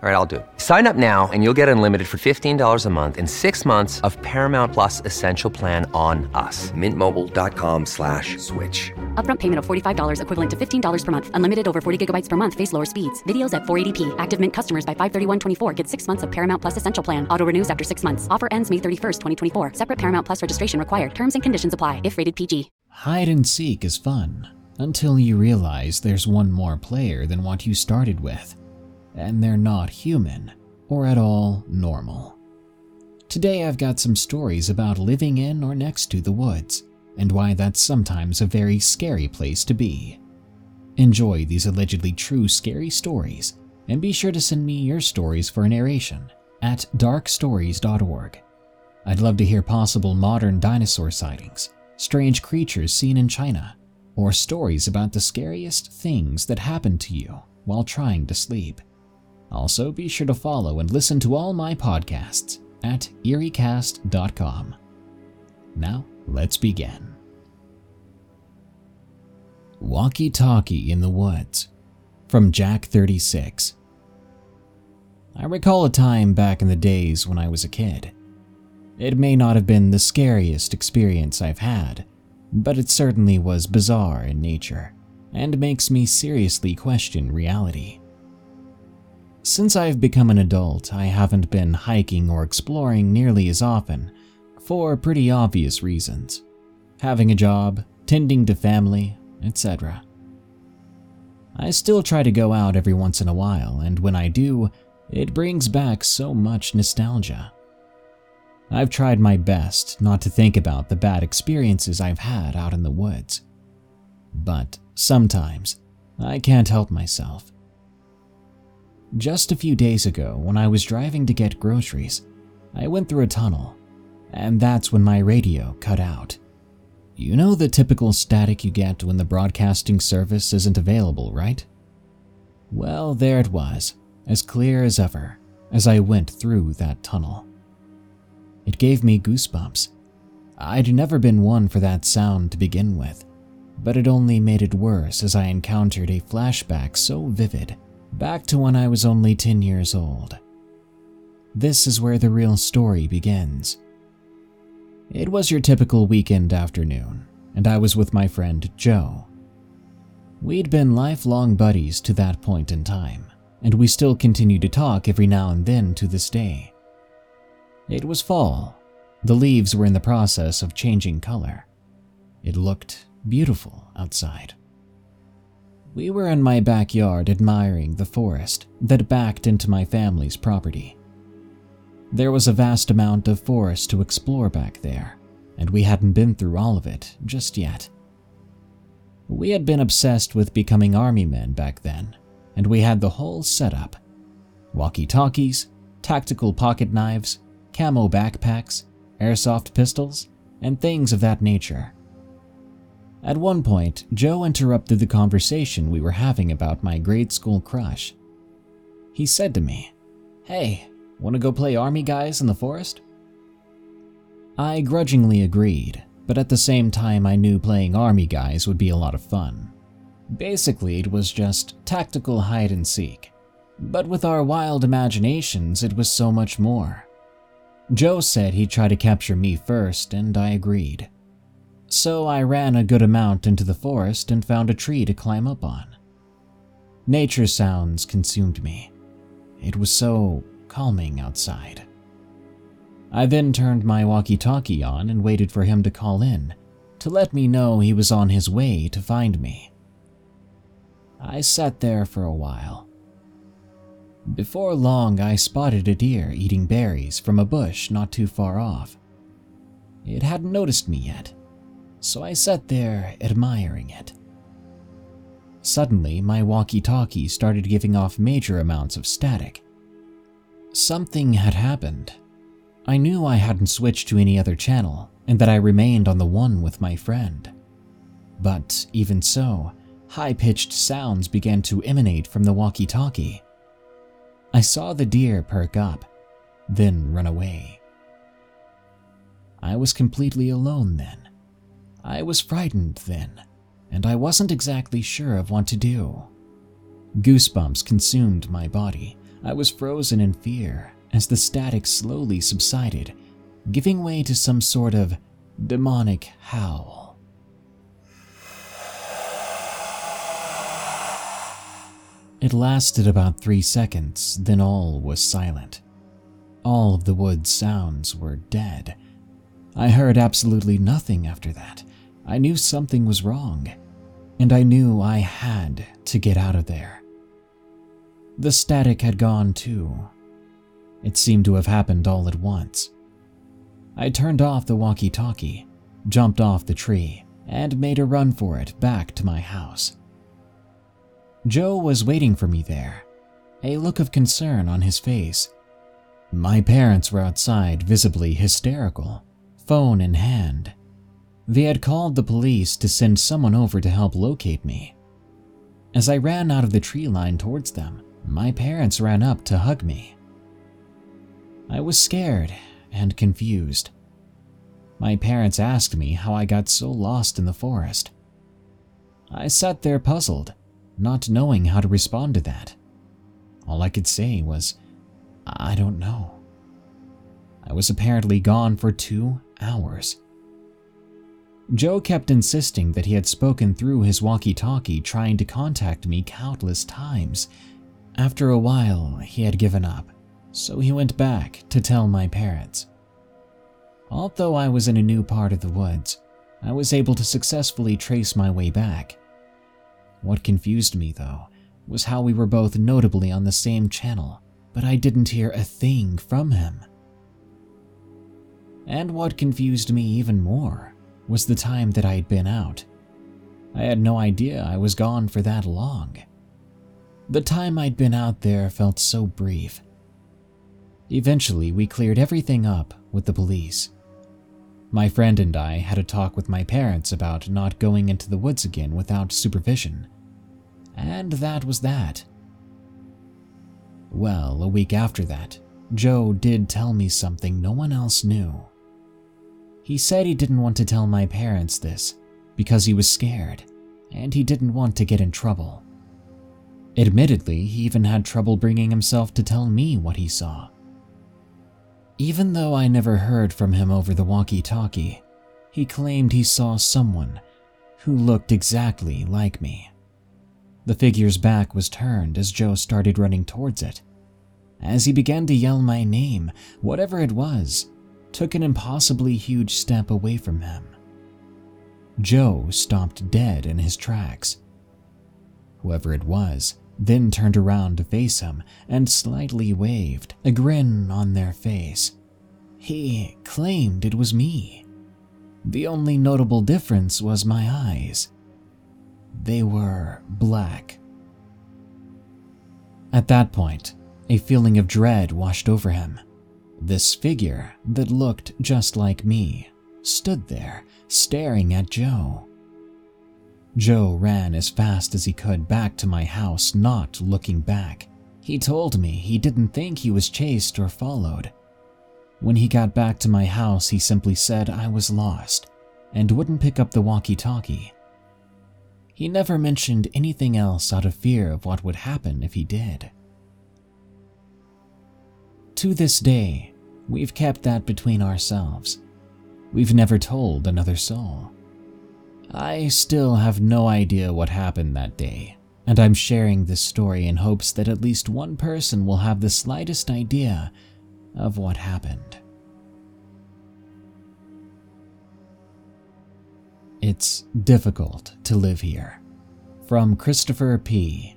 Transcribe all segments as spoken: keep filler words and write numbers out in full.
All right, I'll do it. Sign up now and you'll get unlimited for fifteen dollars a month and six months of Paramount Plus Essential Plan on us. Mint Mobile dot com slash switch. Upfront payment of forty-five dollars equivalent to fifteen dollars per month. Unlimited over forty gigabytes per month. Face lower speeds. Videos at four eighty p. Active Mint customers by five thirty-one twenty-four get six months of Paramount Plus Essential Plan. Auto renews after six months. Offer ends May thirty-first, twenty twenty-four. Separate Paramount Plus registration required. Terms and conditions apply if rated P G. Hide and seek is fun until you realize there's one more player than what you started with. And they're not human, or at all normal. Today I've got some stories about living in or next to the woods, and why that's sometimes a very scary place to be. Enjoy these allegedly true scary stories, and be sure to send me your stories for narration at dark stories dot org. I'd love to hear possible modern dinosaur sightings, strange creatures seen in China, or stories about the scariest things that happened to you while trying to sleep. Also, be sure to follow and listen to all my podcasts at eerie cast dot com. Now, let's begin. Walkie-talkie in the woods, from Jack thirty-six. I recall a time back in the days when I was a kid. It may not have been the scariest experience I've had, but it certainly was bizarre in nature and makes me seriously question reality. Since I've become an adult, I haven't been hiking or exploring nearly as often, for pretty obvious reasons. Having a job, tending to family, et cetera. I still try to go out every once in a while, and when I do, it brings back so much nostalgia. I've tried my best not to think about the bad experiences I've had out in the woods. But sometimes, I can't help myself. Just a few days ago, when I was driving to get groceries, I went through a tunnel, and that's when my radio cut out. You know the typical static you get when the broadcasting service isn't available, right? Well, there it was, as clear as ever, as I went through that tunnel. It gave me goosebumps. I'd never been one for that sound to begin with, but it only made it worse as I encountered a flashback so vivid, back to when I was only ten years old. This is where the real story begins. It was your typical weekend afternoon, and I was with my friend Joe. We'd been lifelong buddies to that point in time, and we still continue to talk every now and then to this day. It was fall. The leaves were in the process of changing color. It looked beautiful outside. We were in my backyard admiring the forest that backed into my family's property. There was a vast amount of forest to explore back there, and we hadn't been through all of it just yet. We had been obsessed with becoming army men back then, and we had the whole setup: walkie-talkies, tactical pocket knives, camo backpacks, airsoft pistols, and things of that nature. At one point, Joe interrupted the conversation we were having about my grade school crush. He said to me, "Hey, want to go play army guys in the forest?" I grudgingly agreed, but at the same time I knew playing army guys would be a lot of fun. Basically, it was just tactical hide and seek, but with our wild imaginations it was so much more. Joe said he'd try to capture me first, and I agreed. So I ran a good amount into the forest and found a tree to climb up on. Nature sounds consumed me. It was so calming outside. I then turned my walkie-talkie on and waited for him to call in, to let me know he was on his way to find me. I sat there for a while. Before long, I spotted a deer eating berries from a bush not too far off. It hadn't noticed me yet. So I sat there admiring it, Suddenly, my walkie-talkie started giving off major amounts of static. Something had happened. I knew I hadn't switched to any other channel, and that I remained on the one with my friend. But even so, high-pitched sounds began to emanate from the walkie-talkie. I saw the deer perk up, then run away. I was completely alone then. I was frightened then, and I wasn't exactly sure of what to do. Goosebumps consumed my body. I was frozen in fear as the static slowly subsided, giving way to some sort of demonic howl. It lasted about three seconds, then all was silent. All of the wood's sounds were dead. I heard absolutely nothing after that. I knew something was wrong, and I knew I had to get out of there. The static had gone too. It seemed to have happened all at once. I turned off the walkie-talkie, jumped off the tree, and made a run for it back to my house. Joe was waiting for me there, a look of concern on his face. My parents were outside, visibly hysterical, phone in hand. They had called the police to send someone over to help locate me. As I ran out of the tree line towards them, my parents ran up to hug me. I was scared and confused. My parents asked me how I got so lost in the forest. I sat there puzzled, not knowing how to respond to that. All I could say was, I don't know. I was apparently gone for two hours. Joe kept insisting that he had spoken through his walkie-talkie, trying to contact me countless times. After a while, he had given up, so he went back to tell my parents. Although I was in a new part of the woods, I was able to successfully trace my way back. What confused me, though, was how we were both notably on the same channel, but I didn't hear a thing from him. And what confused me even more was the time that I had been out. I had no idea I was gone for that long. The time I'd been out there felt so brief. Eventually, we cleared everything up with the police. My friend and I had a talk with my parents about not going into the woods again without supervision. And that was that. Well, a week after that, Joe did tell me something no one else knew. He said he didn't want to tell my parents this because he was scared and he didn't want to get in trouble. Admittedly, he even had trouble bringing himself to tell me what he saw. Even though I never heard from him over the walkie-talkie, he claimed he saw someone who looked exactly like me. The figure's back was turned as Joe started running towards it. As he began to yell my name, whatever it was took an impossibly huge step away from him. Joe stopped dead in his tracks. Whoever it was then turned around to face him and slightly waved, a grin on their face. He claimed it was me. The only notable difference was my eyes. They were black. At that point, a feeling of dread washed over him. This figure that looked just like me stood there, staring at Joe. Joe ran as fast as he could back to my house, not looking back. He told me he didn't think he was chased or followed. When he got back to my house, he simply said I was lost and wouldn't pick up the walkie-talkie. He never mentioned anything else out of fear of what would happen if he did. To this day, we've kept that between ourselves. We've never told another soul. I still have no idea what happened that day, and I'm sharing this story in hopes that at least one person will have the slightest idea of what happened. It's difficult to live here. From Christopher P.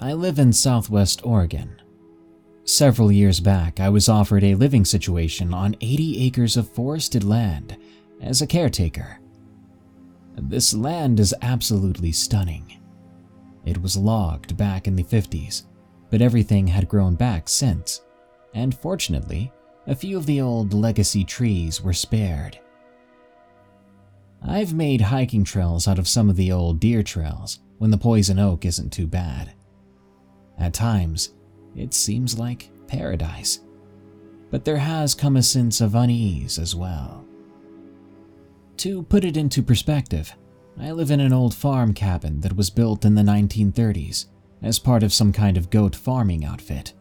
I live in Southwest Oregon. Several years back, I was offered a living situation on eighty acres of forested land as a caretaker. This land is absolutely stunning. It was logged back in the fifties, but everything had grown back since, and fortunately, a few of the old legacy trees were spared. I've made hiking trails out of some of the old deer trails when the poison oak isn't too bad. At times, it seems like paradise, but there has come a sense of unease as well. To put it into perspective, I live in an old farm cabin that was built in the nineteen thirties as part of some kind of goat farming outfit.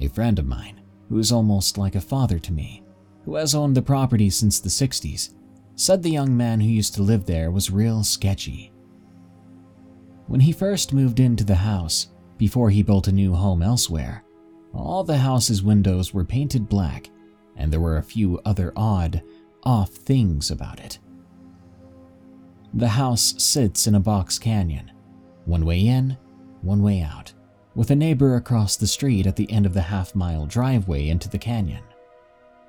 A friend of mine, who is almost like a father to me, who has owned the property since the sixties, said the young man who used to live there was real sketchy. When he first moved into the house, before he built a new home elsewhere, all the house's windows were painted black, and there were a few other odd, off things about it. The house sits in a box canyon, one way in, one way out, with a neighbor across the street at the end of the half-mile driveway into the canyon.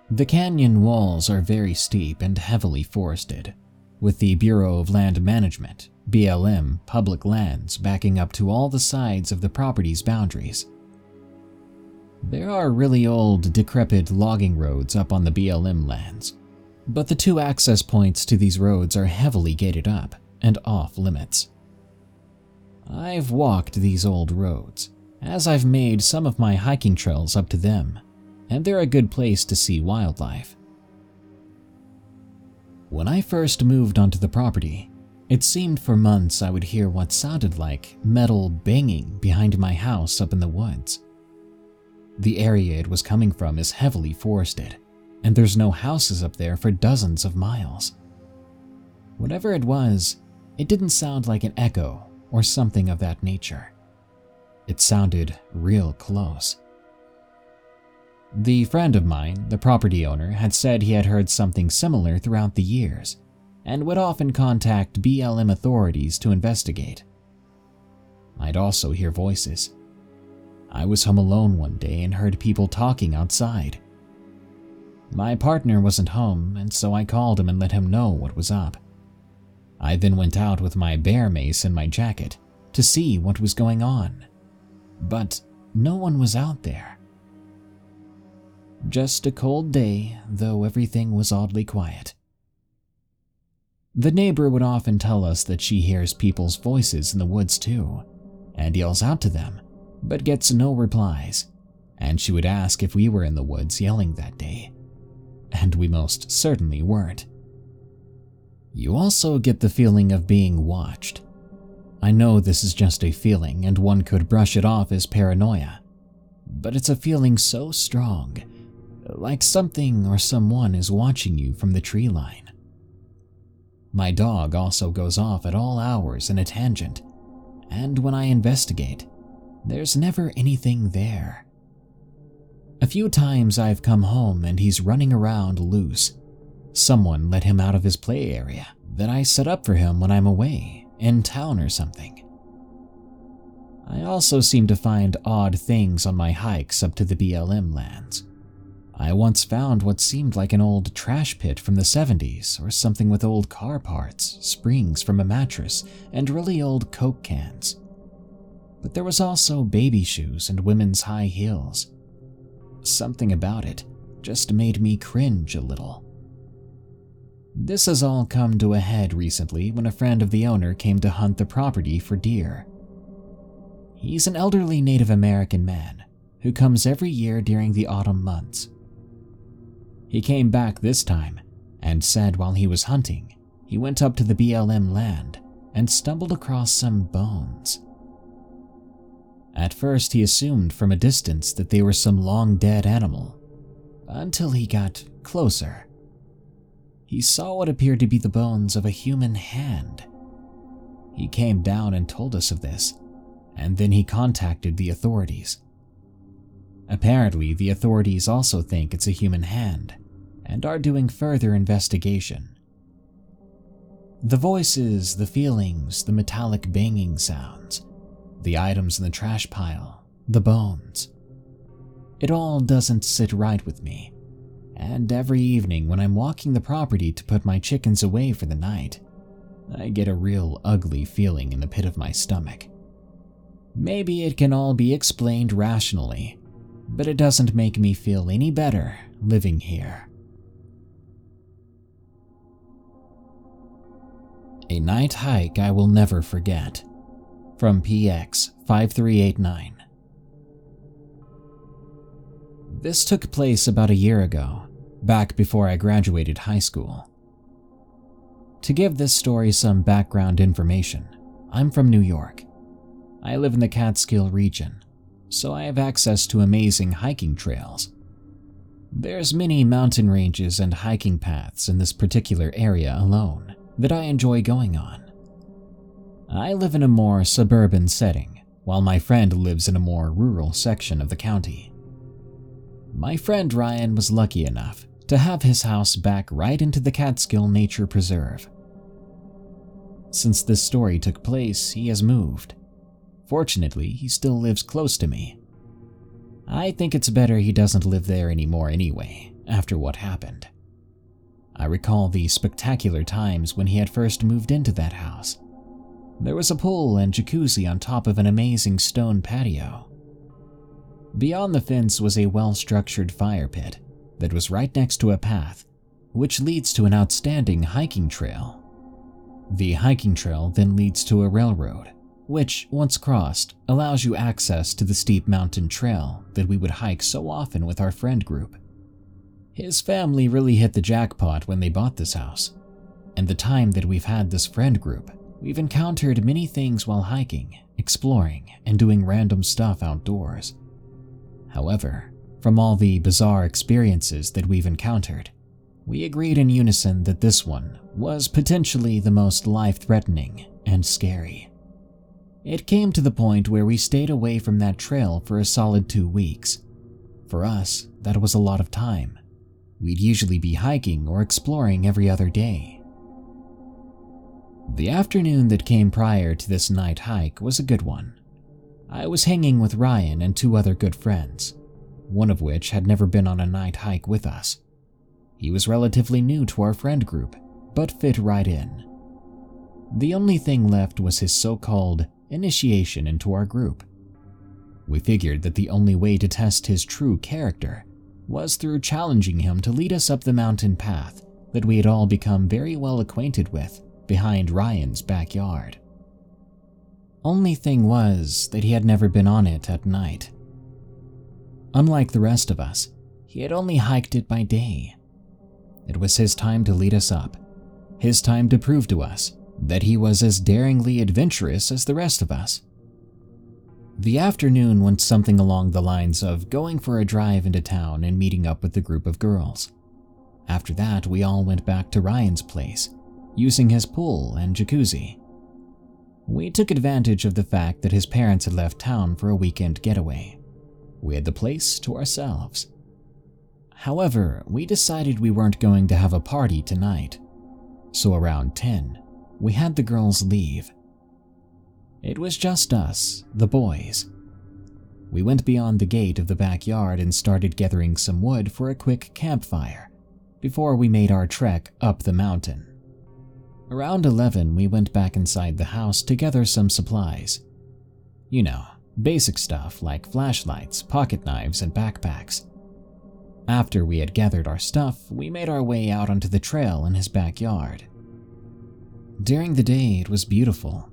The canyon walls are very steep and heavily forested, with the Bureau of Land Management, B L M, public lands backing up to all the sides of the property's boundaries. There are really old, decrepit logging roads up on the B L M lands, but the two access points to these roads are heavily gated up and off limits. I've walked these old roads, as I've made some of my hiking trails up to them, and they're a good place to see wildlife. When I first moved onto the property, it seemed for months I would hear what sounded like metal banging behind my house up in the woods. The area it was coming from is heavily forested, and there's no houses up there for dozens of miles. Whatever it was, it didn't sound like an echo or something of that nature. It sounded real close. The friend of mine, the property owner, had said he had heard something similar throughout the years, and would often contact B L M authorities to investigate. I'd also hear voices. I was home alone one day and heard people talking outside. My partner wasn't home, and so I called him and let him know what was up. I then went out with my bear mace and my jacket to see what was going on, but no one was out there. Just a cold day, though everything was oddly quiet. The neighbor would often tell us that she hears people's voices in the woods too, and yells out to them, but gets no replies, and she would ask if we were in the woods yelling that day. And we most certainly weren't. You also get the feeling of being watched. I know this is just a feeling and one could brush it off as paranoia, but it's a feeling so strong, like something or someone is watching you from the tree line. My dog also goes off at all hours in a tangent, and when I investigate, there's never anything there. A few times I've come home and he's running around loose. Someone let him out of his play area that I set up for him when I'm away, in town or something. I also seem to find odd things on my hikes up to the B L M lands. I once found what seemed like an old trash pit from the seventies or something with old car parts, springs from a mattress, and really old Coke cans. But there was also baby shoes and women's high heels. Something about it just made me cringe a little. This has all come to a head recently when a friend of the owner came to hunt the property for deer. He's an elderly Native American man who comes every year during the autumn months. He came back this time and said while he was hunting, he went up to the B L M land and stumbled across some bones. At first, he assumed from a distance that they were some long-dead animal, until he got closer. He saw what appeared to be the bones of a human hand. He came down and told us of this, and then he contacted the authorities. Apparently, the authorities also think it's a human hand, and are doing further investigation. The voices, the feelings, the metallic banging sounds, the items in the trash pile, the bones. It all doesn't sit right with me, and every evening when I'm walking the property to put my chickens away for the night, I get a real ugly feeling in the pit of my stomach. Maybe it can all be explained rationally, but it doesn't make me feel any better living here. A night hike I will never forget. From P X five three eight nine. This took place about a year ago, back before I graduated high school. To give this story some background information, I'm from New York. I live in the Catskill region, so I have access to amazing hiking trails. There's many mountain ranges and hiking paths in this particular area alone that I enjoy going on. I live in a more suburban setting, while my friend lives in a more rural section of the county. My friend Ryan was lucky enough to have his house back right into the Catskill Nature Preserve. Since this story took place, he has moved. Fortunately, he still lives close to me. I think it's better he doesn't live there anymore anyway, after what happened. I recall the spectacular times when he had first moved into that house. There was a pool and jacuzzi on top of an amazing stone patio. Beyond the fence was a well-structured fire pit that was right next to a path, which leads to an outstanding hiking trail. The hiking trail then leads to a railroad, which, once crossed, allows you access to the steep mountain trail that we would hike so often with our friend group. His family really hit the jackpot when they bought this house, and the time that we've had this friend group, we've encountered many things while hiking, exploring, and doing random stuff outdoors. However, from all the bizarre experiences that we've encountered, we agreed in unison that this one was potentially the most life-threatening and scary. It came to the point where we stayed away from that trail for a solid two weeks. For us, that was a lot of time. We'd usually be hiking or exploring every other day. The afternoon that came prior to this night hike was a good one. I was hanging with Ryan and two other good friends, one of which had never been on a night hike with us. He was relatively new to our friend group, but fit right in. The only thing left was his so-called initiation into our group. We figured that the only way to test his true character was through challenging him to lead us up the mountain path that we had all become very well acquainted with behind Ryan's backyard. Only thing was that he had never been on it at night. Unlike the rest of us, he had only hiked it by day. It was his time to lead us up, his time to prove to us that he was as daringly adventurous as the rest of us. The afternoon went something along the lines of going for a drive into town and meeting up with the group of girls. After that, we all went back to Ryan's place, using his pool and jacuzzi. We took advantage of the fact that his parents had left town for a weekend getaway. We had the place to ourselves. However, we decided we weren't going to have a party tonight. So around ten, we had the girls leave. It was just us, the boys. We went beyond the gate of the backyard and started gathering some wood for a quick campfire before we made our trek up the mountain. Around eleven, we went back inside the house to gather some supplies. You know, basic stuff like flashlights, pocket knives, and backpacks. After we had gathered our stuff, we made our way out onto the trail in his backyard. During the day, it was beautiful.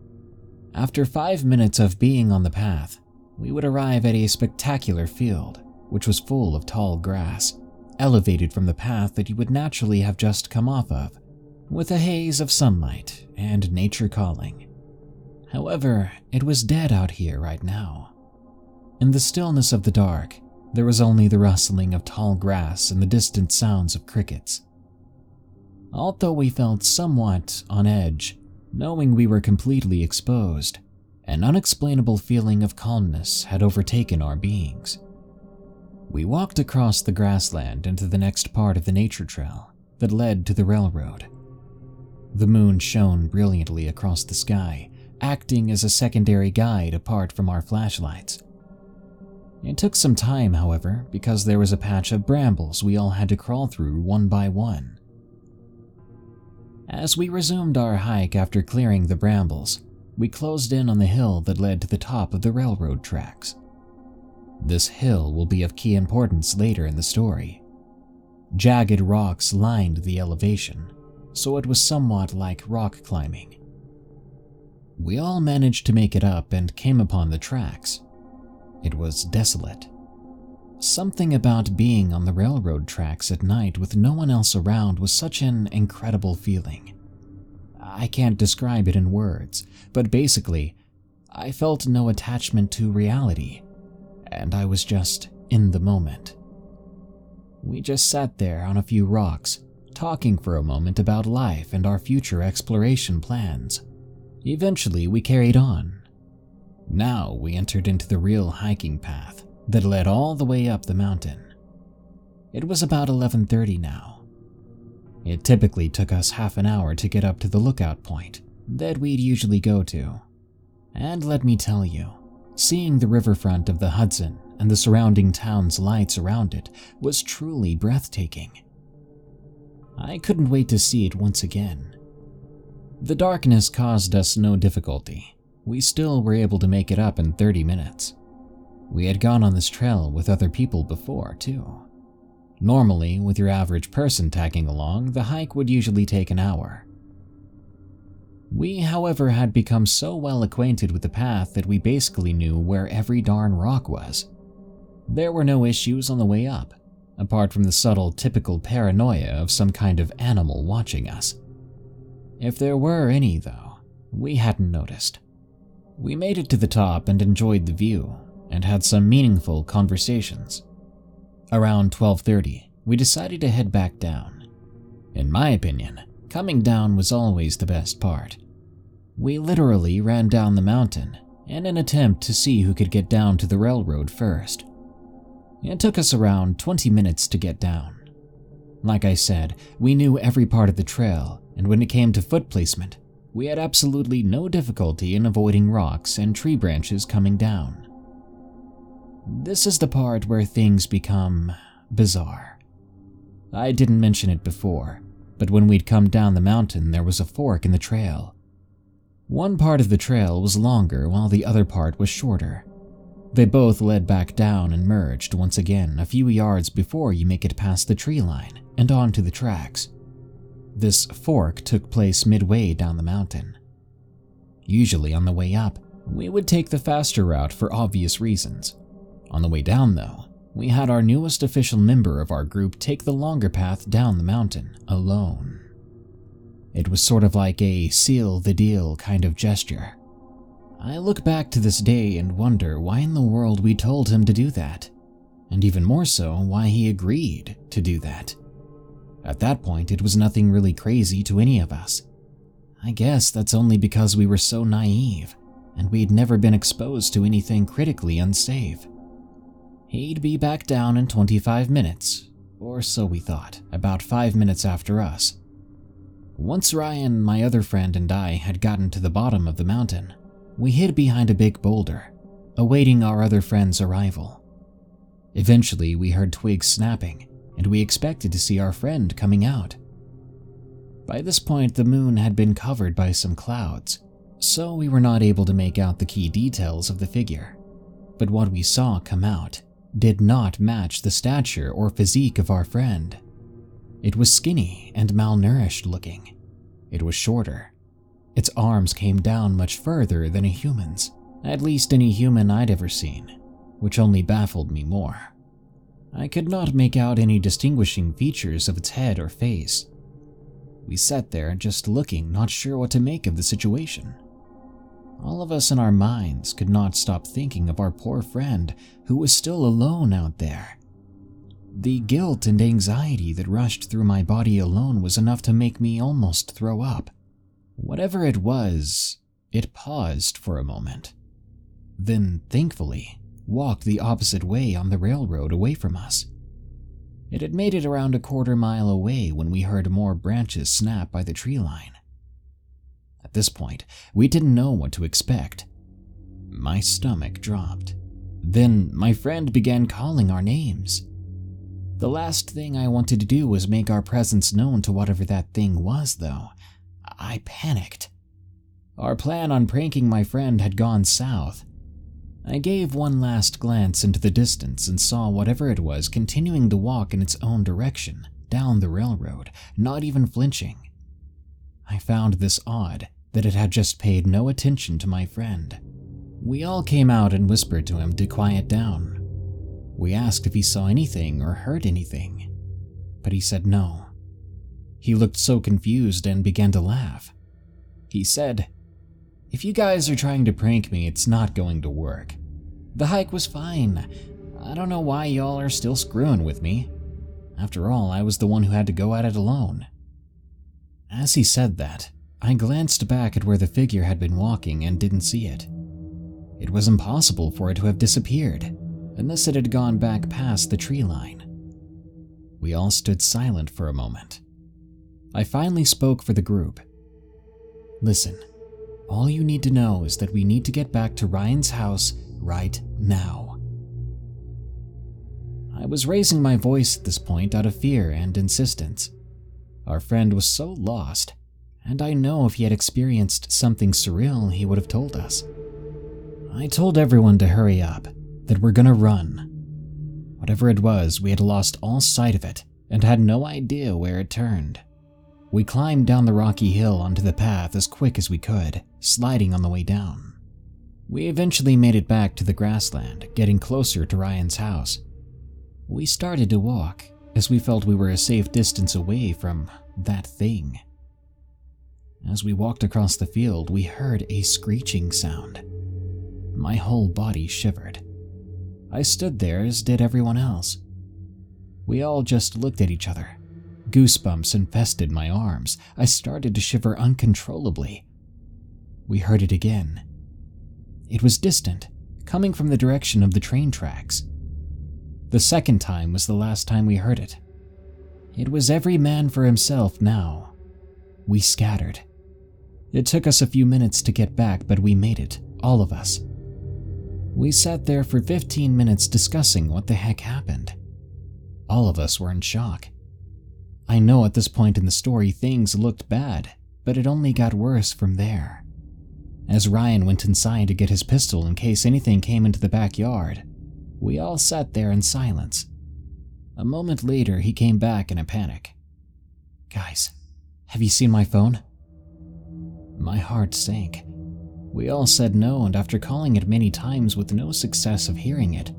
After five minutes of being on the path, we would arrive at a spectacular field, which was full of tall grass, elevated from the path that you would naturally have just come off of, with a haze of sunlight and nature calling. However, it was dead out here right now. In the stillness of the dark, there was only the rustling of tall grass and the distant sounds of crickets. Although we felt somewhat on edge, knowing we were completely exposed, an unexplainable feeling of calmness had overtaken our beings. We walked across the grassland into the next part of the nature trail that led to the railroad. The moon shone brilliantly across the sky, acting as a secondary guide apart from our flashlights. It took some time, however, because there was a patch of brambles we all had to crawl through one by one. As we resumed our hike after clearing the brambles, we closed in on the hill that led to the top of the railroad tracks. This hill will be of key importance later in the story. Jagged rocks lined the elevation, so it was somewhat like rock climbing. We all managed to make it up and came upon the tracks. It was desolate. Something about being on the railroad tracks at night with no one else around was such an incredible feeling. I can't describe it in words, but basically, I felt no attachment to reality, and I was just in the moment. We just sat there on a few rocks, talking for a moment about life and our future exploration plans. Eventually, we carried on. Now we entered into the real hiking path that led all the way up the mountain. It was about eleven thirty now. It typically took us half an hour to get up to the lookout point that we'd usually go to. And let me tell you, seeing the riverfront of the Hudson and the surrounding town's lights around it was truly breathtaking. I couldn't wait to see it once again. The darkness caused us no difficulty. We still were able to make it up in thirty minutes. We had gone on this trail with other people before, too. Normally, with your average person tagging along, the hike would usually take an hour. We, however, had become so well acquainted with the path that we basically knew where every darn rock was. There were no issues on the way up, apart from the subtle, typical paranoia of some kind of animal watching us. If there were any, though, we hadn't noticed. We made it to the top and enjoyed the view, and had some meaningful conversations. Around twelve thirty, we decided to head back down. In my opinion, coming down was always the best part. We literally ran down the mountain in an attempt to see who could get down to the railroad first. It took us around twenty minutes to get down. Like I said, we knew every part of the trail, and when it came to foot placement, we had absolutely no difficulty in avoiding rocks and tree branches coming down. This is the part where things become bizarre. I didn't mention it before, but when we'd come down the mountain, there was a fork in the trail. One part of the trail was longer while the other part was shorter. They both led back down and merged once again a few yards before you make it past the tree line and onto the tracks. This fork took place midway down the mountain. Usually on the way up, we would take the faster route for obvious reasons. On the way down, though, we had our newest official member of our group take the longer path down the mountain alone. It was sort of like a seal the deal kind of gesture. I look back to this day and wonder why in the world we told him to do that, and even more so why he agreed to do that. At that point, it was nothing really crazy to any of us. I guess that's only because we were so naive, and we'd never been exposed to anything critically unsafe. He'd be back down in twenty-five minutes, or so we thought, about five minutes after us. Once Ryan, my other friend, and I had gotten to the bottom of the mountain, we hid behind a big boulder, awaiting our other friend's arrival. Eventually, we heard twigs snapping, and we expected to see our friend coming out. By this point, the moon had been covered by some clouds, so we were not able to make out the key details of the figure. But what we saw come out did not match the stature or physique of our friend. It was skinny and malnourished looking. It was shorter. Its arms came down much further than a human's, at least any human I'd ever seen, which only baffled me more. I could not make out any distinguishing features of its head or face. We sat there just looking, not sure what to make of the situation. All of us in our minds could not stop thinking of our poor friend who was still alone out there. The guilt and anxiety that rushed through my body alone was enough to make me almost throw up. Whatever it was, it paused for a moment, then thankfully walked the opposite way on the railroad away from us. It had made it around a quarter mile away when we heard more branches snap by the tree line. At this point, we didn't know what to expect. My stomach dropped. Then my friend began calling our names. The last thing I wanted to do was make our presence known to whatever that thing was, though, I panicked. Our plan on pranking my friend had gone south. I gave one last glance into the distance and saw whatever it was continuing to walk in its own direction, down the railroad, not even flinching. I found this odd, that it had just paid no attention to my friend. We all came out and whispered to him to quiet down. We asked if he saw anything or heard anything, but he said no. He looked so confused and began to laugh. He said, "If you guys are trying to prank me, it's not going to work. The hike was fine. I don't know why y'all are still screwing with me. After all, I was the one who had to go at it alone." As he said that, I glanced back at where the figure had been walking and didn't see it. It was impossible for it to have disappeared, unless it had gone back past the tree line. We all stood silent for a moment. I finally spoke for the group. "Listen, all you need to know is that we need to get back to Ryan's house right now." I was raising my voice at this point out of fear and insistence. Our friend was so lost, and I know if he had experienced something surreal, he would have told us. I told everyone to hurry up, that we're gonna run. Whatever it was, we had lost all sight of it and had no idea where it turned. We climbed down the rocky hill onto the path as quick as we could, sliding on the way down. We eventually made it back to the grassland, getting closer to Ryan's house. We started to walk, as we felt we were a safe distance away from that thing. As we walked across the field, we heard a screeching sound. My whole body shivered. I stood there, as did everyone else. We all just looked at each other. Goosebumps infested my arms. I started to shiver uncontrollably. We heard it again. It was distant, coming from the direction of the train tracks. The second time was the last time we heard it. It was every man for himself now. We scattered. It took us a few minutes to get back, but we made it, all of us. We sat there for fifteen minutes discussing what the heck happened. All of us were in shock. I know at this point in the story things looked bad, but it only got worse from there. As Ryan went inside to get his pistol in case anything came into the backyard, we all sat there in silence. A moment later, he came back in a panic. "Guys, have you seen my phone?" My heart sank. We all said no, and after calling it many times with no success of hearing it,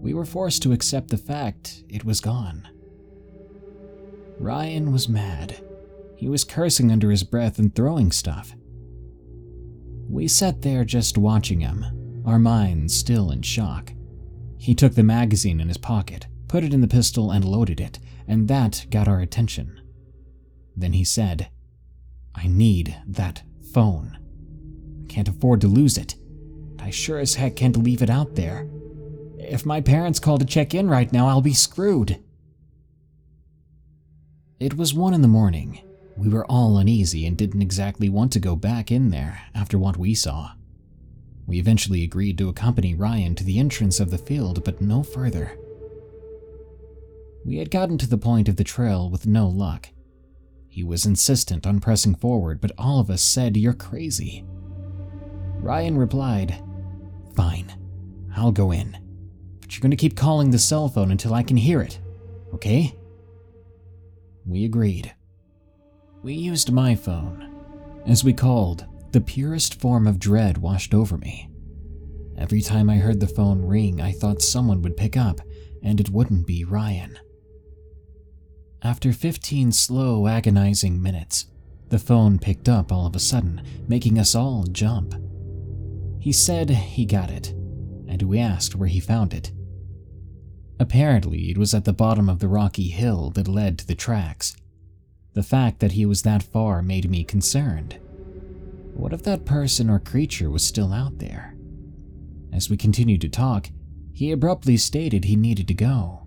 we were forced to accept the fact it was gone. Ryan was mad. He was cursing under his breath and throwing stuff. We sat there just watching him, our minds still in shock. He took the magazine in his pocket, put it in the pistol and loaded it, and that got our attention. Then he said, "I need that phone. I can't afford to lose it, and I sure as heck can't leave it out there. If my parents call to check in right now, I'll be screwed." It was one in the morning. We were all uneasy and didn't exactly want to go back in there after what we saw. We eventually agreed to accompany Ryan to the entrance of the field, but no further. We had gotten to the point of the trail with no luck. He was insistent on pressing forward, but all of us said, "You're crazy." Ryan replied, "Fine, I'll go in. But you're going to keep calling the cell phone until I can hear it, okay?" We agreed. We used my phone. As we called, the purest form of dread washed over me. Every time I heard the phone ring, I thought someone would pick up, and it wouldn't be Ryan. After fifteen slow, agonizing minutes, the phone picked up all of a sudden, making us all jump. He said he got it, and we asked where he found it. Apparently, it was at the bottom of the rocky hill that led to the tracks. The fact that he was that far made me concerned. What if that person or creature was still out there? As we continued to talk, he abruptly stated he needed to go.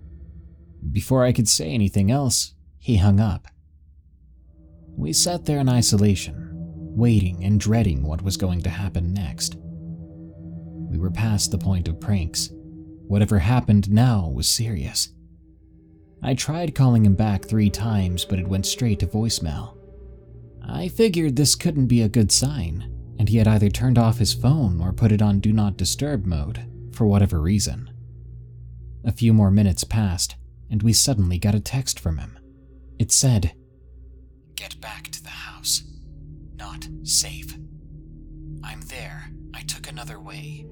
Before I could say anything else, he hung up. We sat there in isolation, waiting and dreading what was going to happen next. We were past the point of pranks. Whatever happened now was serious. I tried calling him back three times, but it went straight to voicemail. I figured this couldn't be a good sign, and he had either turned off his phone or put it on Do Not Disturb mode, for whatever reason. A few more minutes passed, and we suddenly got a text from him. It said, "Get back to the house. Not safe. I'm there. I took another way."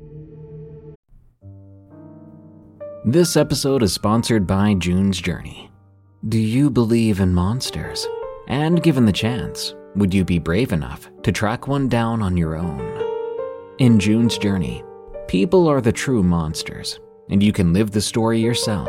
This episode is sponsored by June's Journey. Do you believe in monsters? And given the chance, would you be brave enough to track one down on your own? In June's Journey, people are the true monsters, and you can live the story yourself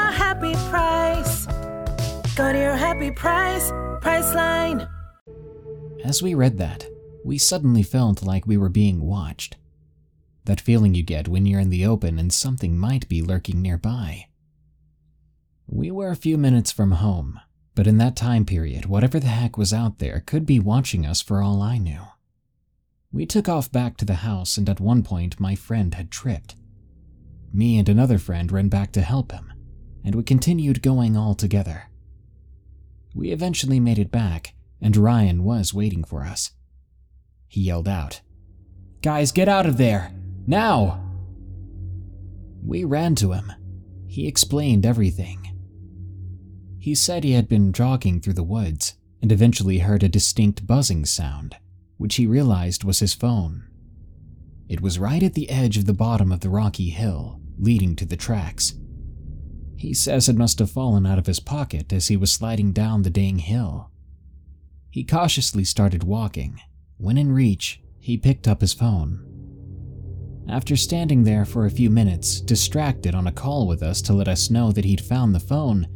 happy price. Go to your happy price, Priceline. As we read that, we suddenly felt like we were being watched. That feeling you get when you're in the open and something might be lurking nearby. We were a few minutes from home, but in that time period, whatever the heck was out there could be watching us for all I knew. We took off back to the house, and at one point my friend had tripped. Me and another friend ran back to help him, and we continued going all together. We eventually made it back, and Ryan was waiting for us. He yelled out, "Guys, get out of there! Now!" We ran to him. He explained everything. He said he had been jogging through the woods and eventually heard a distinct buzzing sound, which he realized was his phone. It was right at the edge of the bottom of the rocky hill leading to the tracks. He says it must have fallen out of his pocket as he was sliding down the dang hill. He cautiously started walking. When in reach, he picked up his phone. After standing there for a few minutes, distracted on a call with us to let us know that he'd found the phone,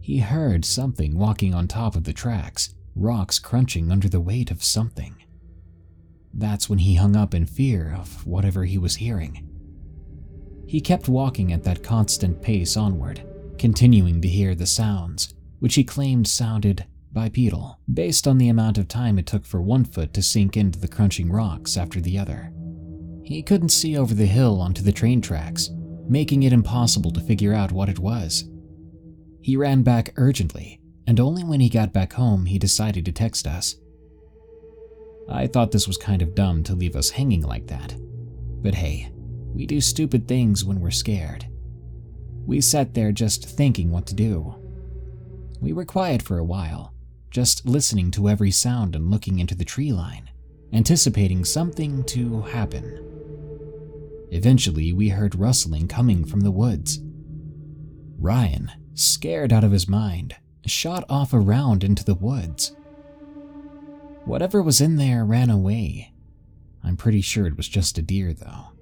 he heard something walking on top of the tracks, rocks crunching under the weight of something. That's when he hung up in fear of whatever he was hearing. He kept walking at that constant pace onward, continuing to hear the sounds, which he claimed sounded bipedal, based on the amount of time it took for one foot to sink into the crunching rocks after the other. He couldn't see over the hill onto the train tracks, making it impossible to figure out what it was. He ran back urgently, and only when he got back home he decided to text us. I thought this was kind of dumb to leave us hanging like that, but hey, we do stupid things when we're scared. We sat there just thinking what to do. We were quiet for a while, just listening to every sound and looking into the tree line, anticipating something to happen. Eventually, we heard rustling coming from the woods. Ryan, scared out of his mind, shot off around into the woods. Whatever was in there ran away. I'm pretty sure it was just a deer, though.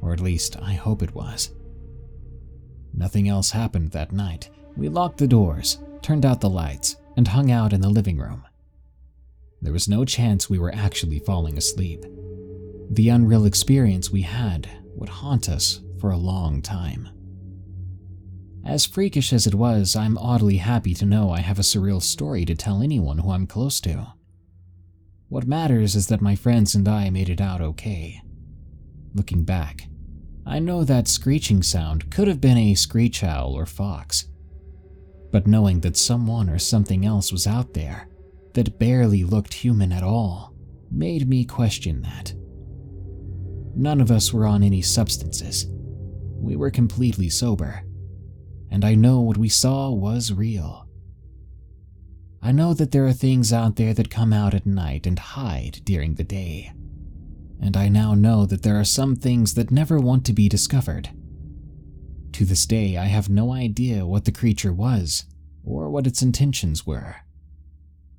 Or at least, I hope it was. Nothing else happened that night. We locked the doors, turned out the lights, and hung out in the living room. There was no chance we were actually falling asleep. The unreal experience we had would haunt us for a long time. As freakish as it was, I'm oddly happy to know I have a surreal story to tell anyone who I'm close to. What matters is that my friends and I made it out okay. Looking back, I know that screeching sound could have been a screech owl or fox. But knowing that someone or something else was out there that barely looked human at all made me question that. None of us were on any substances. We were completely sober, and I know what we saw was real. I know that there are things out there that come out at night and hide during the day, and I now know that there are some things that never want to be discovered. To this day, I have no idea what the creature was or what its intentions were.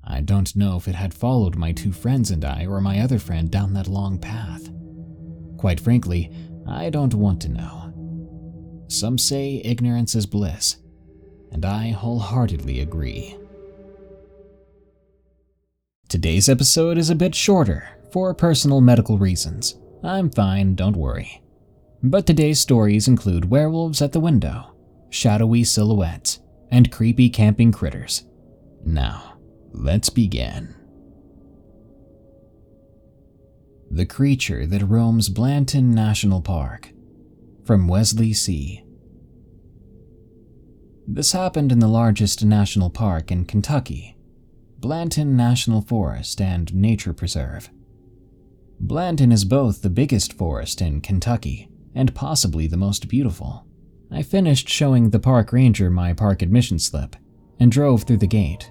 I don't know if it had followed my two friends and I or my other friend down that long path. Quite frankly, I don't want to know. Some say ignorance is bliss, and I wholeheartedly agree. Today's episode is a bit shorter for personal medical reasons. I'm fine, don't worry. But today's stories include werewolves at the window, shadowy silhouettes, and creepy camping critters. Now, let's begin. The Creature That Roams Blanton's National Park, from Wesley C. This happened in the largest national park in Kentucky, Blanton's National Forest and Nature Preserve. Blanton is both the biggest forest in Kentucky and possibly the most beautiful. I finished showing the park ranger my park admission slip and drove through the gate.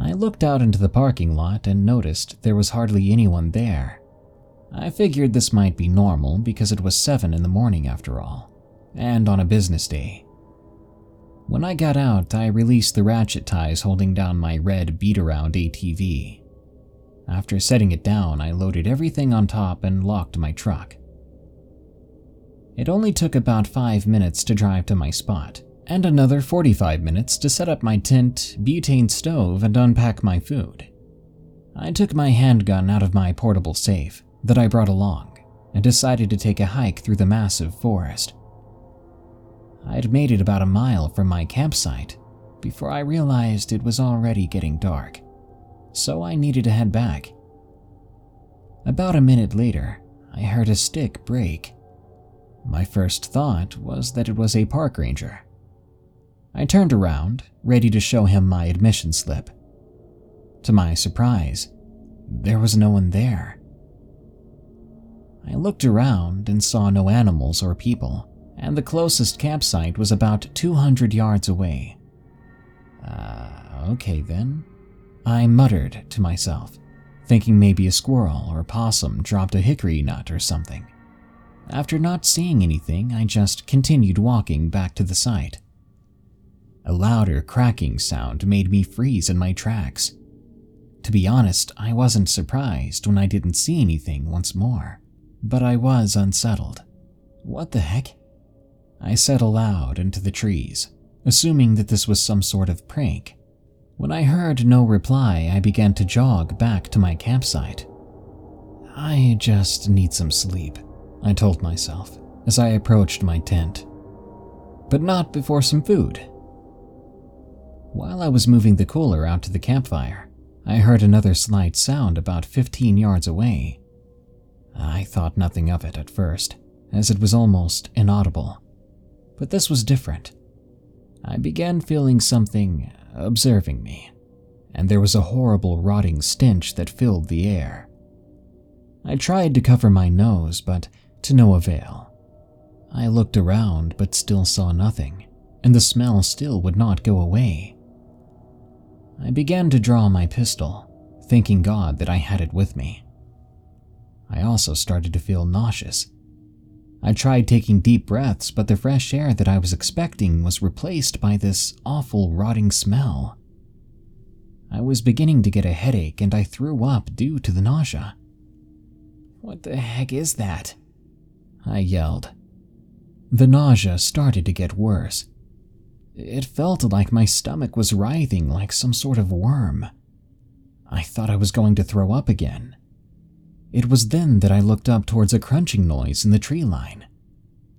I looked out into the parking lot and noticed there was hardly anyone there. I figured this might be normal because it was seven in the morning after all, and on a business day. When I got out, I released the ratchet ties holding down my red beat-around A T V. After setting it down, I loaded everything on top and locked my truck. It only took about five minutes to drive to my spot, and another forty-five minutes to set up my tent, butane stove, and unpack my food. I took my handgun out of my portable safe that I brought along and decided to take a hike through the massive forest. I'd made it about a mile from my campsite before I realized it was already getting dark, so I needed to head back. About a minute later, I heard a stick break. My first thought was that it was a park ranger. I turned around, ready to show him my admission slip. To my surprise, there was no one there. I looked around and saw no animals or people, and the closest campsite was about two hundred yards away. Uh, okay then, I muttered to myself, thinking maybe a squirrel or a possum dropped a hickory nut or something. After not seeing anything, I just continued walking back to the site. A louder cracking sound made me freeze in my tracks. To be honest, I wasn't surprised when I didn't see anything once more, but I was unsettled. What the heck? I said aloud into the trees, assuming that this was some sort of prank. When I heard no reply, I began to jog back to my campsite. I just need some sleep, I told myself as I approached my tent, but not before some food. While I was moving the cooler out to the campfire, I heard another slight sound about fifteen yards away. I thought nothing of it at first, as it was almost inaudible, but this was different. I began feeling something observing me, and there was a horrible rotting stench that filled the air. I tried to cover my nose, but to no avail. I looked around but still saw nothing, and the smell still would not go away. I began to draw my pistol, thanking God that I had it with me. I also started to feel nauseous. I tried taking deep breaths, but the fresh air that I was expecting was replaced by this awful rotting smell. I was beginning to get a headache, and I threw up due to the nausea. "What the heck is that?" I yelled. The nausea started to get worse. It felt like my stomach was writhing like some sort of worm. I thought I was going to throw up again. It was then that I looked up towards a crunching noise in the tree line.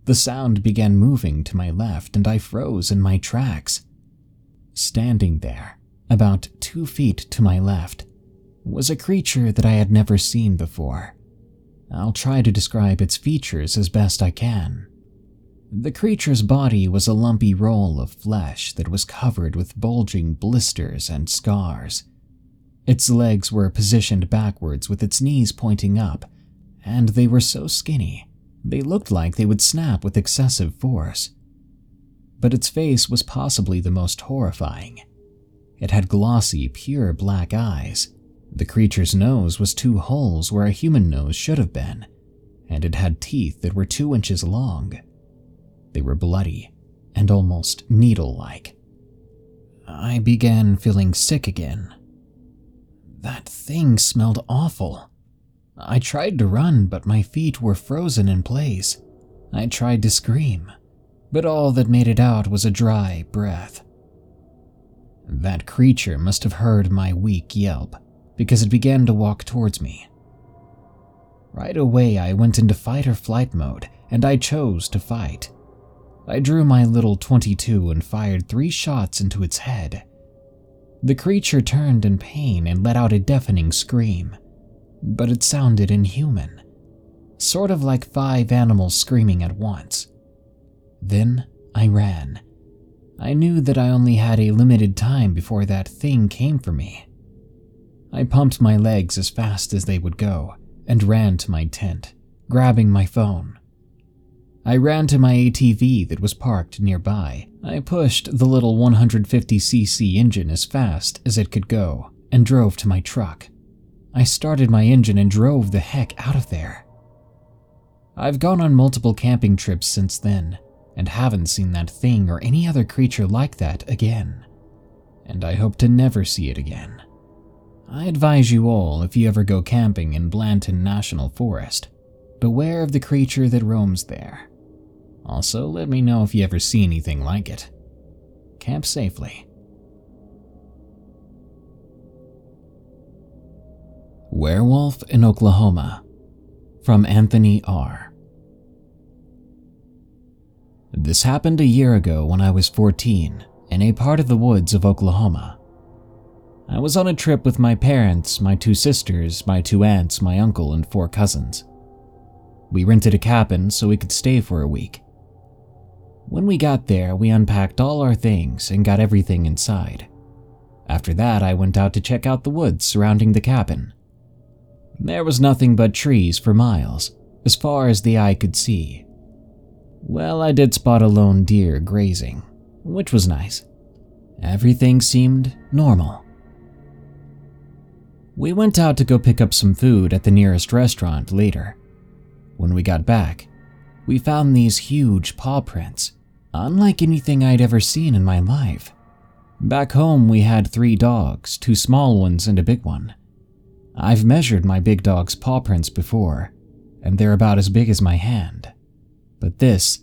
The sound began moving to my left, and I froze in my tracks. Standing there, about two feet to my left, was a creature that I had never seen before. I'll try to describe its features as best I can. The creature's body was a lumpy roll of flesh that was covered with bulging blisters and scars. Its legs were positioned backwards with its knees pointing up, and they were so skinny, they looked like they would snap with excessive force. But its face was possibly the most horrifying. It had glossy, pure black eyes. The creature's nose was two holes where a human nose should have been, and it had teeth that were two inches long. They were bloody and almost needle-like. I began feeling sick again. That thing smelled awful. I tried to run, but my feet were frozen in place. I tried to scream, but all that made it out was a dry breath. That creature must have heard my weak yelp, because it began to walk towards me. Right away, I went into fight or flight mode, and I chose to fight. I drew my little twenty-two and fired three shots into its head. The creature turned in pain and let out a deafening scream, but it sounded inhuman, sort of like five animals screaming at once. Then I ran. I knew that I only had a limited time before that thing came for me. I pumped my legs as fast as they would go and ran to my tent, grabbing my phone. I ran to my A T V that was parked nearby. I pushed the little one hundred fifty c c engine as fast as it could go and drove to my truck. I started my engine and drove the heck out of there. I've gone on multiple camping trips since then and haven't seen that thing or any other creature like that again, and I hope to never see it again. I advise you all, if you ever go camping in Blanton's National Forest, beware of the creature that roams there. Also, let me know if you ever see anything like it. Camp safely. Werewolf in Oklahoma, from Anthony R. This happened a year ago when I was fourteen, in a part of the woods of Oklahoma. I was on a trip with my parents, my two sisters, my two aunts, my uncle, and four cousins. We rented a cabin so we could stay for a week. When we got there, we unpacked all our things and got everything inside. After that, I went out to check out the woods surrounding the cabin. There was nothing but trees for miles, as far as the eye could see. Well, I did spot a lone deer grazing, which was nice. Everything seemed normal. We went out to go pick up some food at the nearest restaurant later. When we got back, we found these huge paw prints, unlike anything I'd ever seen in my life. Back home, we had three dogs, two small ones and a big one. I've measured my big dog's paw prints before, and they're about as big as my hand. But this,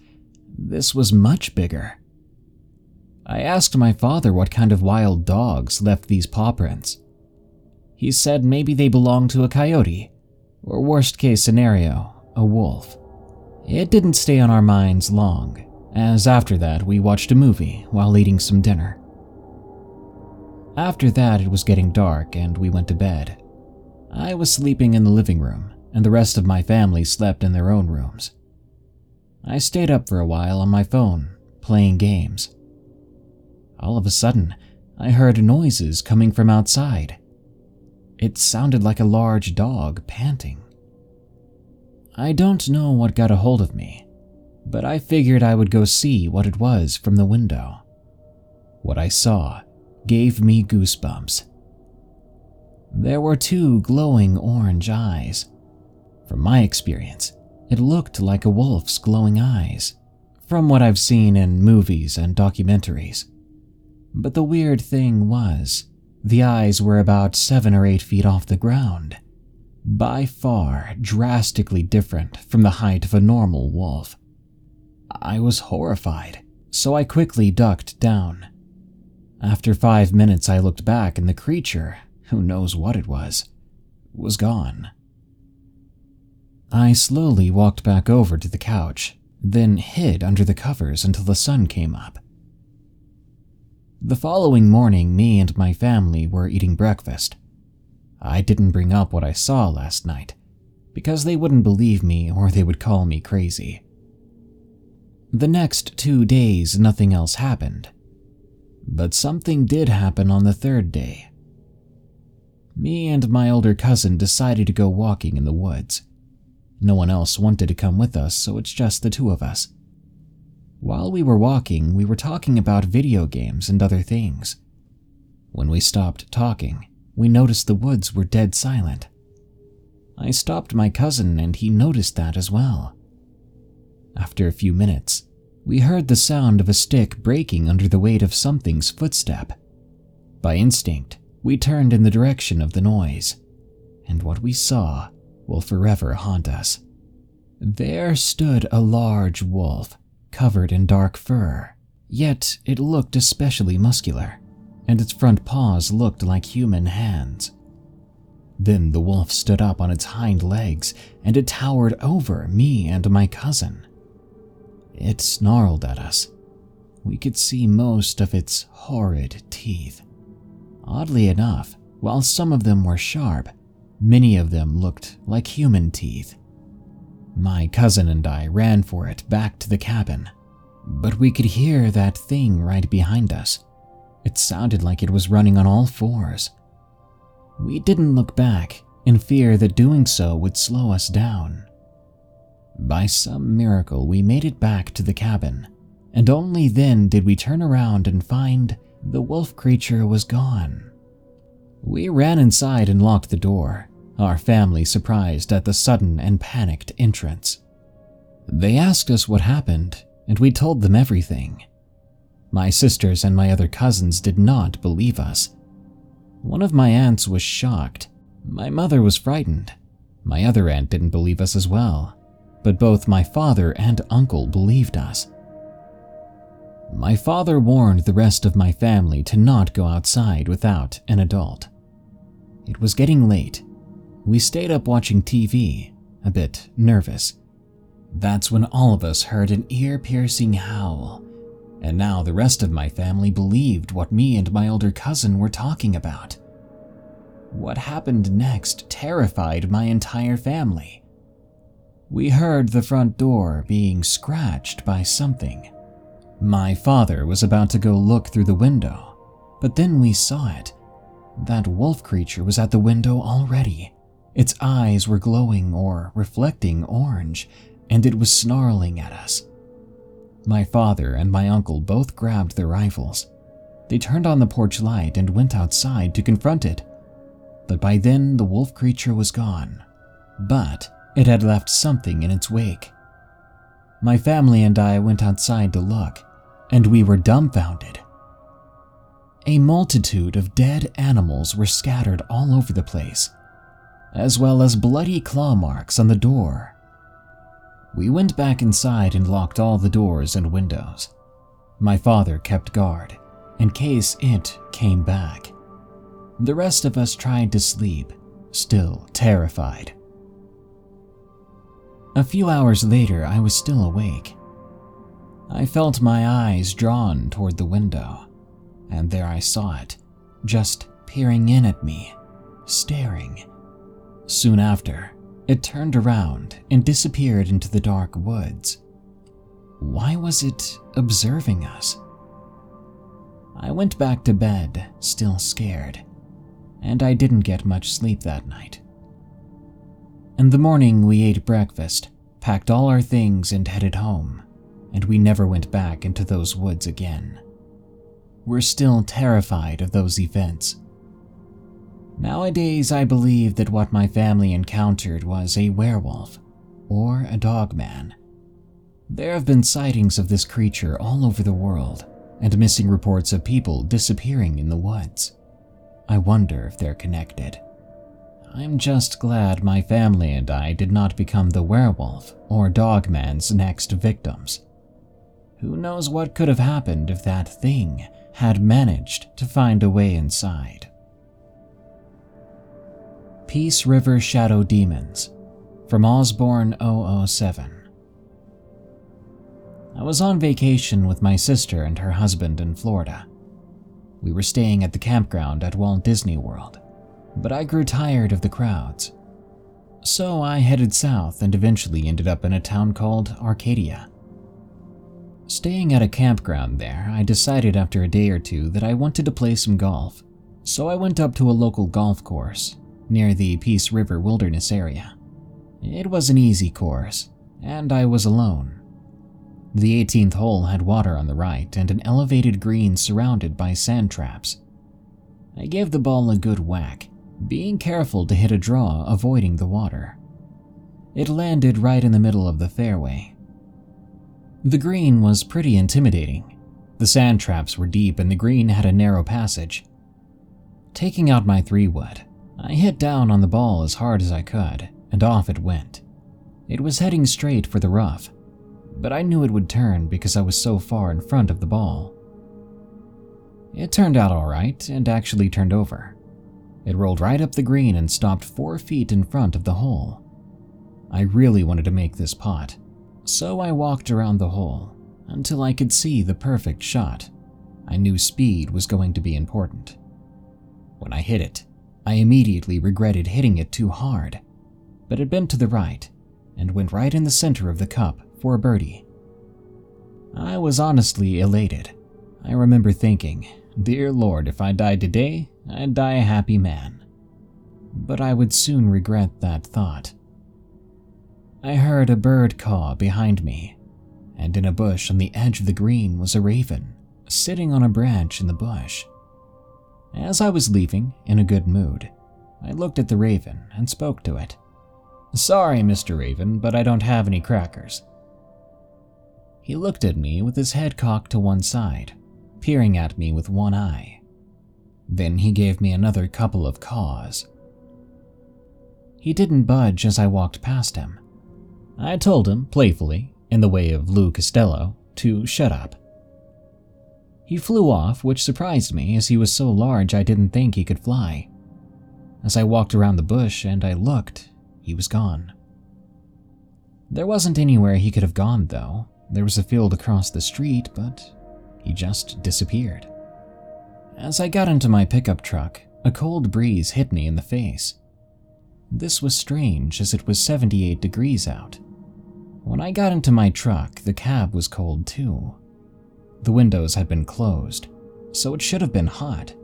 this was much bigger. I asked my father what kind of wild dogs left these paw prints. He said maybe they belonged to a coyote, or worst case scenario, a wolf. It didn't stay on our minds long, as after that we watched a movie while eating some dinner. After that, it was getting dark and we went to bed. I was sleeping in the living room, and the rest of my family slept in their own rooms. I stayed up for a while on my phone, playing games. All of a sudden, I heard noises coming from outside. It sounded like a large dog panting. I don't know what got a hold of me, but I figured I would go see what it was from the window. What I saw gave me goosebumps. There were two glowing orange eyes. From my experience, it looked like a wolf's glowing eyes, from what I've seen in movies and documentaries. But the weird thing was, the eyes were about seven or eight feet off the ground, by far drastically different from the height of a normal wolf. I was horrified, so I quickly ducked down. After five minutes, I looked back and the creature, who knows what it was, was gone. I slowly walked back over to the couch, then hid under the covers until the sun came up. The following morning, me and my family were eating breakfast. I didn't bring up what I saw last night, because they wouldn't believe me or they would call me crazy. The next two days, nothing else happened. But something did happen on the third day. Me and my older cousin decided to go walking in the woods. No one else wanted to come with us, so it's just the two of us. While we were walking, we were talking about video games and other things. When we stopped talking, we noticed the woods were dead silent. I stopped my cousin and he noticed that as well. After a few minutes, we heard the sound of a stick breaking under the weight of something's footstep. By instinct, we turned in the direction of the noise, and what we saw will forever haunt us. There stood a large wolf, covered in dark fur, yet it looked especially muscular, and its front paws looked like human hands. Then the wolf stood up on its hind legs, and it towered over me and my cousin. It snarled at us. We could see most of its horrid teeth. Oddly enough, while some of them were sharp, many of them looked like human teeth. My cousin and I ran for it back to the cabin, but we could hear that thing right behind us. It sounded like it was running on all fours. We didn't look back, in fear that doing so would slow us down. By some miracle, we made it back to the cabin, and only then did we turn around and find the wolf creature was gone. We ran inside and locked the door, our family surprised at the sudden and panicked entrance. They asked us what happened, and we told them everything. My sisters and my other cousins did not believe us. One of my aunts was shocked. My mother was frightened. My other aunt didn't believe us as well, but both my father and uncle believed us. My father warned the rest of my family to not go outside without an adult. It was getting late. We stayed up watching T V, a bit nervous. That's when all of us heard an ear-piercing howl, and now the rest of my family believed what me and my older cousin were talking about. What happened next terrified my entire family. We heard the front door being scratched by something. My father was about to go look through the window, but then we saw it. That wolf creature was at the window already. Its eyes were glowing or reflecting orange, and it was snarling at us. My father and my uncle both grabbed their rifles. They turned on the porch light and went outside to confront it. But by then, the wolf creature was gone. But it had left something in its wake. My family and I went outside to look, and we were dumbfounded. A multitude of dead animals were scattered all over the place, as well as bloody claw marks on the door. We went back inside and locked all the doors and windows. My father kept guard, in case it came back. The rest of us tried to sleep, still terrified. A few hours later, I was still awake. I felt my eyes drawn toward the window, and there I saw it, just peering in at me, staring. Soon after, it turned around and disappeared into the dark woods. Why was it observing us? I went back to bed, still scared, and I didn't get much sleep that night. In the morning, we ate breakfast, packed all our things, and headed home, and we never went back into those woods again. We're still terrified of those events. Nowadays, I believe that what my family encountered was a werewolf or a dogman. There have been sightings of this creature all over the world and missing reports of people disappearing in the woods. I wonder if they're connected. I'm just glad my family and I did not become the werewolf or dogman's next victims. Who knows what could have happened if that thing had managed to find a way inside. Peace River Shadow Demons, from Osborne oh oh seven. I was on vacation with my sister and her husband in Florida. We were staying at the campground at Walt Disney World. but I grew tired of the crowds. So I headed south and eventually ended up in a town called Arcadia. Staying at a campground there, I decided after a day or two that I wanted to play some golf, so I went up to a local golf course near the Peace River Wilderness area. It was an easy course, and I was alone. The eighteenth hole had water on the right and an elevated green surrounded by sand traps. I gave the ball a good whack, being careful to hit a draw avoiding the water. It landed right in the middle of the fairway. The green was pretty intimidating. The sand traps were deep and the green had a narrow passage. Taking out my three-wood, I hit down on the ball as hard as I could, and off it went. It was heading straight for the rough, but I knew it would turn because I was so far in front of the ball. It turned out all right and actually turned over. It rolled right up the green and stopped four feet in front of the hole. I really wanted to make this putt, so I walked around the hole until I could see the perfect shot. I knew speed was going to be important. When I hit it, I immediately regretted hitting it too hard, but it bent to the right and went right in the center of the cup for a birdie. I was honestly elated. I remember thinking, dear Lord, if I died today, I'd die a happy man. But I would soon regret that thought. I heard a bird caw behind me, and in a bush on the edge of the green was a raven, sitting on a branch in the bush. As I was leaving, in a good mood, I looked at the raven and spoke to it. "Sorry, Mister Raven, but I don't have any crackers." He looked at me with his head cocked to one side, peering at me with one eye. Then he gave me another couple of caws. He didn't budge as I walked past him. I told him, playfully, in the way of Lou Costello, to shut up. He flew off, which surprised me as he was so large I didn't think he could fly. As I walked around the bush and I looked, he was gone. There wasn't anywhere he could have gone, though. There was a field across the street, but he just disappeared. As I got into my pickup truck, a cold breeze hit me in the face. This was strange as it was seventy-eight degrees out. When I got into my truck, the cab was cold too. The windows had been closed, so it should have been hot.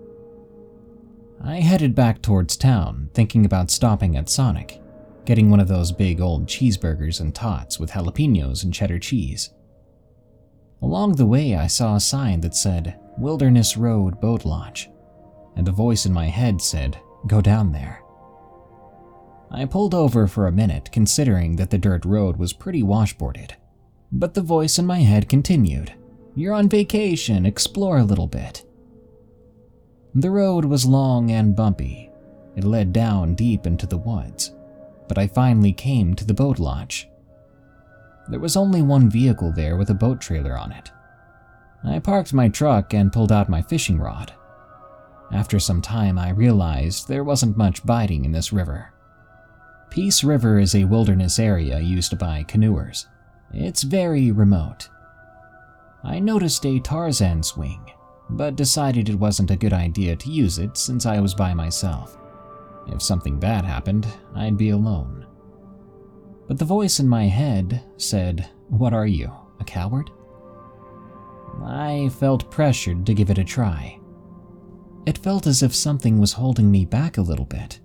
I headed back towards town, thinking about stopping at Sonic, getting one of those big old cheeseburgers and tots with jalapenos and cheddar cheese. Along the way, I saw a sign that said Wilderness Road Boat Lodge, and a voice in my head said, "Go down there." I pulled over for a minute, considering that the dirt road was pretty washboarded, but the voice in my head continued, "You're on vacation, explore a little bit." The road was long and bumpy. It led down deep into the woods, but I finally came to the boat lodge. There was only one vehicle there with a boat trailer on it. I parked my truck and pulled out my fishing rod. After some time, I realized there wasn't much biting in this river. Peace River is a wilderness area used by canoers. It's very remote. I noticed a Tarzan swing, but decided it wasn't a good idea to use it since I was by myself. If something bad happened, I'd be alone. But the voice in my head said, "What are you, a coward?" I felt pressured to give it a try. It felt as if something was holding me back a little bit.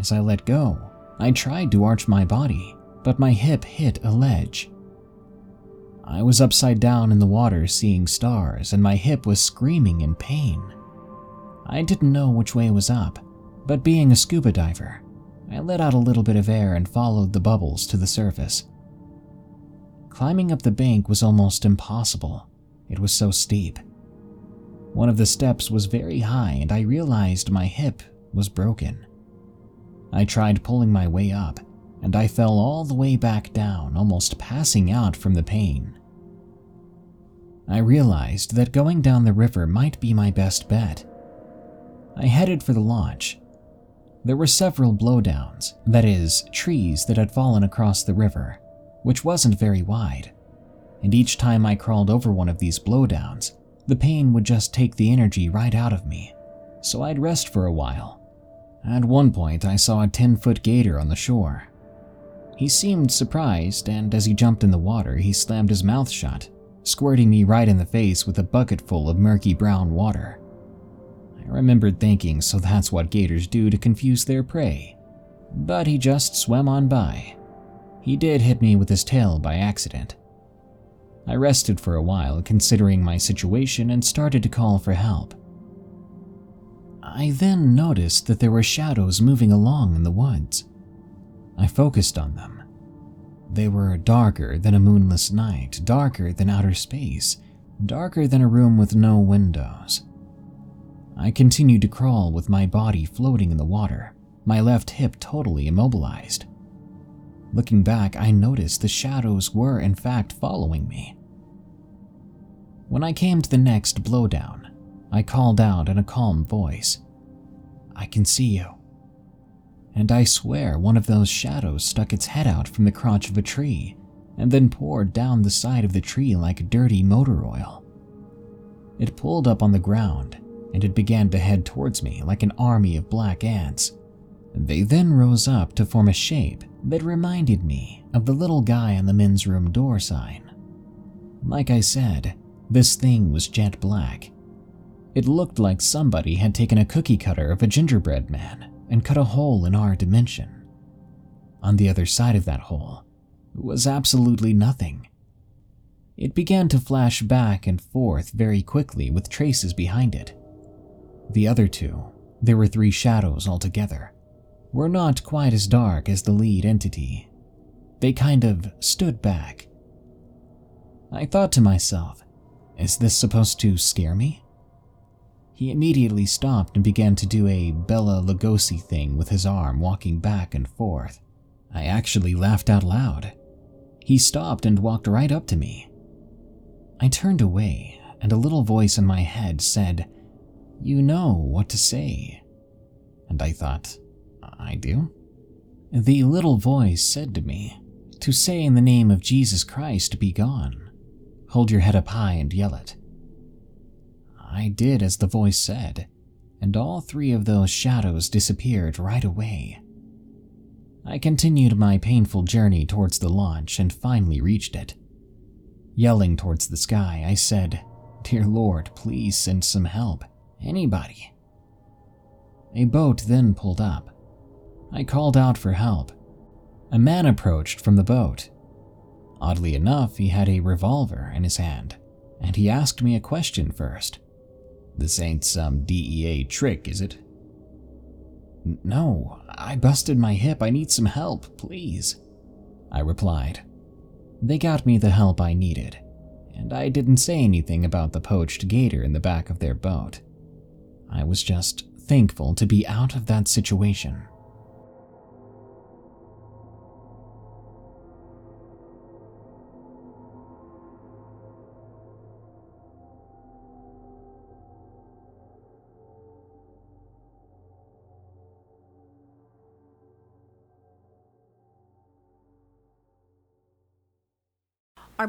As I let go, I tried to arch my body, but my hip hit a ledge. I was upside down in the water seeing stars, and my hip was screaming in pain. I didn't know which way was up, but being a scuba diver, I let out a little bit of air and followed the bubbles to the surface. Climbing up the bank was almost impossible. It was so steep. One of the steps was very high, and I realized my hip was broken. I tried pulling my way up, and I fell all the way back down, almost passing out from the pain. I realized that going down the river might be my best bet. I headed for the lodge. There were several blowdowns, that is, trees that had fallen across the river, which wasn't very wide, and each time I crawled over one of these blowdowns, the pain would just take the energy right out of me, so I'd rest for a while, At one point, I saw a ten-foot gator on the shore. He seemed surprised, and as he jumped in the water, he slammed his mouth shut, squirting me right in the face with a bucket full of murky brown water. I remembered thinking, so that's what gators do to confuse their prey. But he just swam on by. He did hit me with his tail by accident. I rested for a while, considering my situation, and started to call for help. I then noticed that there were shadows moving along in the woods. I focused on them. They were darker than a moonless night, darker than outer space, darker than a room with no windows. I continued to crawl with my body floating in the water, my left hip totally immobilized. Looking back, I noticed the shadows were in fact following me. When I came to the next blowdown, I called out in a calm voice, "I can see you." And I swear one of those shadows stuck its head out from the crotch of a tree and then poured down the side of the tree like dirty motor oil. It pulled up on the ground, and it began to head towards me like an army of black ants. They then rose up to form a shape that reminded me of the little guy on the men's room door sign. Like I said, this thing was jet black. It looked like somebody had taken a cookie cutter of a gingerbread man and cut a hole in our dimension. On the other side of that hole was absolutely nothing. It began to flash back and forth very quickly with traces behind it. The other two, there were three shadows altogether, were not quite as dark as the lead entity. They kind of stood back. I thought to myself, is this supposed to scare me? He immediately stopped and began to do a Bela Lugosi thing with his arm walking back and forth. I actually laughed out loud. He stopped and walked right up to me. I turned away, and a little voice in my head said, "You know what to say." And I thought, I do? The little voice said to me, "To say in the name of Jesus Christ, be gone. Hold your head up high and yell it." I did as the voice said, and all three of those shadows disappeared right away. I continued my painful journey towards the launch and finally reached it. Yelling towards the sky, I said, "Dear Lord, please send some help. Anybody." A boat then pulled up. I called out for help. A man approached from the boat. Oddly enough, he had a revolver in his hand, and he asked me a question first. "This ain't some D E A trick, is it?" "No, I busted my hip. I need some help, please," I replied. They got me the help I needed, and I didn't say anything about the poached gator in the back of their boat. I was just thankful to be out of that situation. Our